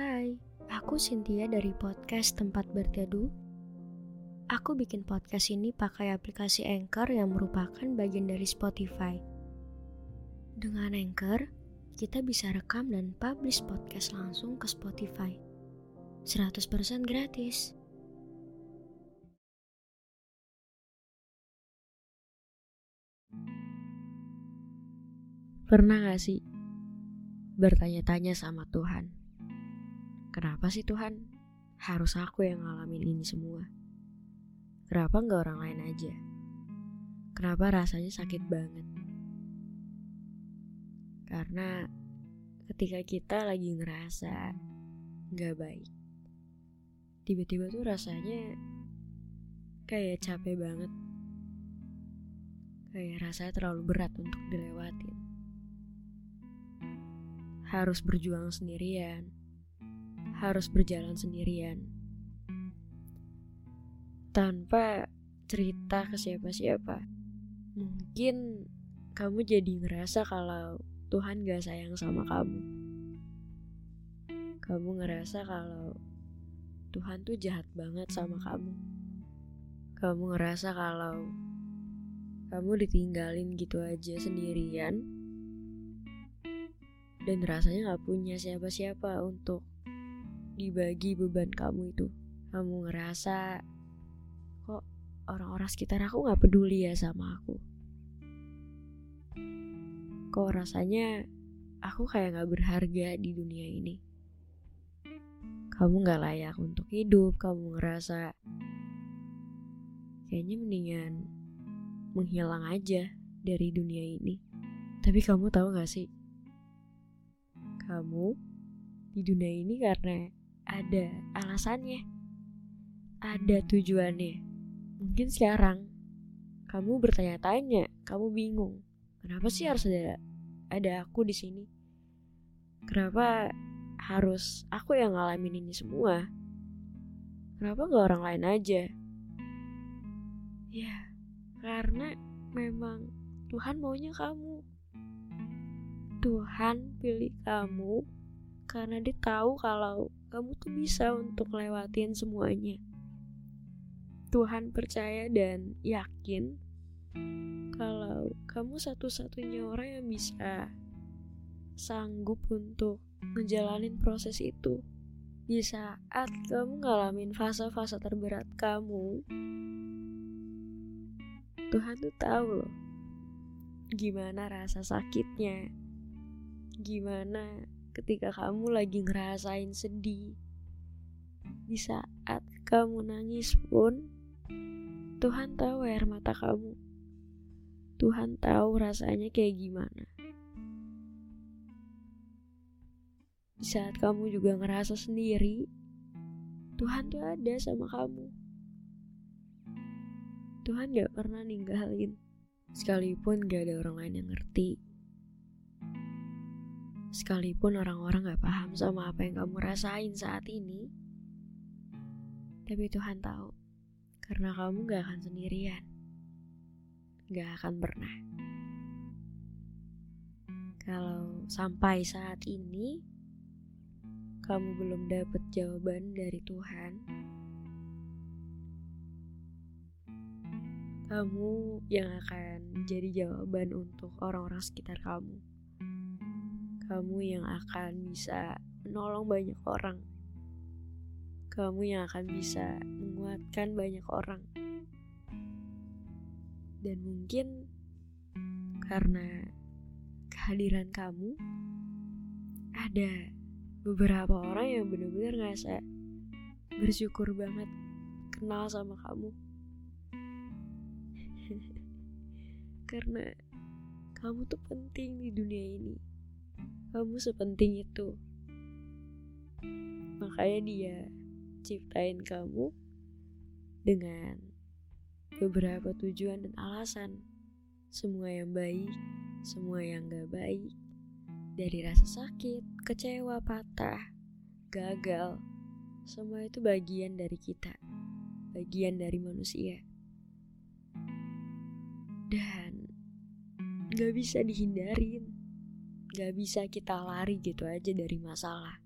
Hai, aku Cynthia dari podcast Tempat Berteduh. Aku bikin podcast ini pakai aplikasi Anchor yang merupakan bagian dari Spotify. Dengan Anchor, kita bisa rekam dan publish podcast langsung ke Spotify. 100% gratis. Pernah gak sih bertanya-tanya sama Tuhan? Kenapa sih Tuhan, harus aku yang ngalamin ini semua? Kenapa gak orang lain aja? Kenapa rasanya sakit banget? Karena ketika kita lagi ngerasa gak baik, tiba-tiba tuh rasanya kayak capek banget. Kayak rasanya terlalu berat untuk dilewatin. Harus berjuang sendirian. Harus berjalan sendirian tanpa cerita ke siapa-siapa. Mungkin kamu jadi ngerasa kalau Tuhan gak sayang sama kamu. Kamu ngerasa kalau Tuhan tuh jahat banget sama kamu. Kamu ngerasa kalau kamu ditinggalin gitu aja sendirian, dan rasanya gak punya siapa-siapa untuk dibagi beban kamu itu. Kamu ngerasa kok orang-orang sekitar aku gak peduli ya sama aku. Kok rasanya aku kayak gak berharga di dunia ini. Kamu gak layak untuk hidup. Kamu ngerasa kayaknya mendingan menghilang aja dari dunia ini. Tapi kamu tahu gak sih, kamu di dunia ini karena ada alasannya, ada tujuannya. Mungkin sekarang kamu bertanya-tanya, kamu bingung, kenapa sih harus ada aku di sini? Kenapa harus aku yang ngalamin ini semua? Kenapa nggak orang lain aja? Ya, karena memang Tuhan maunya kamu. Tuhan pilih kamu karena dia tahu kalau kamu tuh bisa untuk lewatin semuanya. Tuhan percaya dan yakin kalau kamu satu-satunya orang yang bisa sanggup untuk ngejalanin proses itu. Di saat kamu ngalamin fase-fase terberat kamu, Tuhan tuh tahu loh gimana rasa sakitnya, gimana ketika kamu lagi ngerasain sedih. Di saat kamu nangis pun, Tuhan tahu air mata kamu. Tuhan tahu rasanya kayak gimana. Di saat kamu juga ngerasa sendiri, Tuhan tuh ada sama kamu. Tuhan gak pernah ninggalin, sekalipun gak ada orang lain yang ngerti. Sekalipun orang-orang gak paham sama apa yang kamu rasain saat ini, tapi Tuhan tahu, karena kamu gak akan sendirian. Gak akan pernah. Kalau sampai saat ini kamu belum dapat jawaban dari Tuhan, kamu yang akan jadi jawaban untuk orang-orang sekitar kamu. Kamu yang akan bisa menolong banyak orang. Kamu yang akan bisa menguatkan banyak orang. Dan mungkin karena kehadiran kamu, ada beberapa orang yang benar-benar ngerasa bersyukur banget kenal sama kamu. karena kamu tuh penting di dunia ini. Kamu sepenting itu. Makanya dia ciptain kamu dengan beberapa tujuan dan alasan. Semua yang baik, semua yang gak baik. Dari rasa sakit, kecewa, patah, gagal, semua itu bagian dari kita, bagian dari manusia. Dan gak bisa dihindarin, gak bisa kita lari gitu aja dari masalah.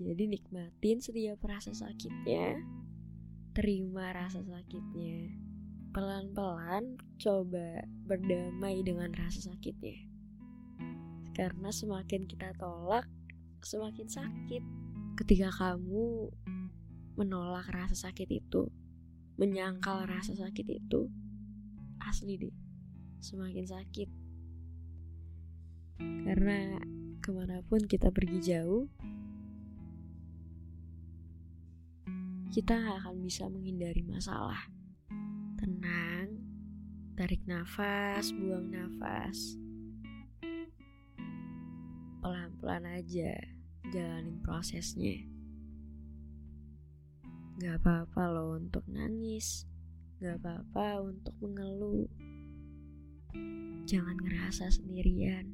Jadi nikmatin setiap rasa sakitnya, terima rasa sakitnya, pelan-pelan coba berdamai dengan rasa sakitnya. Karena semakin kita tolak, semakin sakit. Ketika kamu menolak rasa sakit itu, menyangkal rasa sakit itu, asli deh, semakin sakit. Karena kemanapun kita pergi jauh, kita gak akan bisa menghindari masalah. Tenang, tarik nafas, buang nafas, pelan-pelan aja, jalanin prosesnya. Gak apa-apa loh untuk nangis, gak apa-apa untuk mengeluh. Jangan ngerasa sendirian.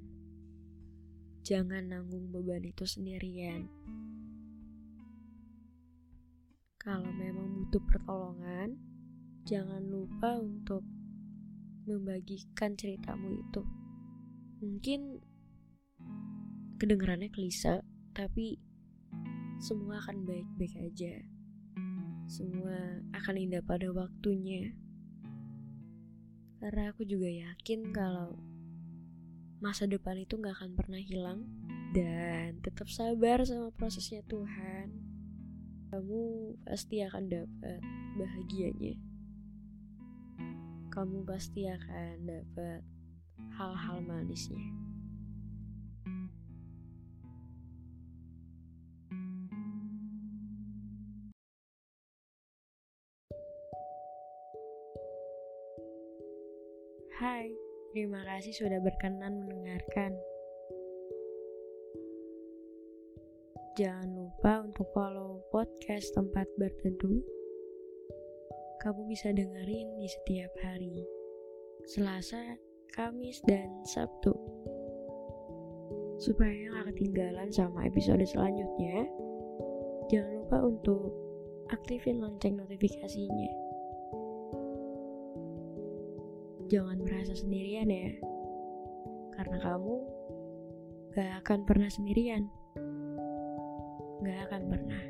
Jangan nanggung beban itu sendirian. Kalau memang butuh pertolongan, jangan lupa untuk membagikan ceritamu itu. Mungkin kedengarannya klise, tapi semua akan baik-baik aja. Semua akan indah pada waktunya. Karena aku juga yakin kalau masa depan itu gak akan pernah hilang. Dan tetap sabar sama prosesnya Tuhan. Kamu pasti akan dapat bahagianya. Kamu pasti akan dapat hal-hal manisnya. Hai, terima kasih sudah berkenan mendengarkan. Jangan lupa untuk follow podcast Tempat Berteduh. Kamu bisa dengerin di setiap hari, Selasa, Kamis, dan Sabtu. Supaya gak ketinggalan sama episode selanjutnya, jangan lupa untuk aktifin lonceng notifikasinya. Jangan merasa sendirian ya, karena kamu gak akan pernah sendirian. Gak akan pernah.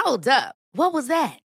Hold up. What was that?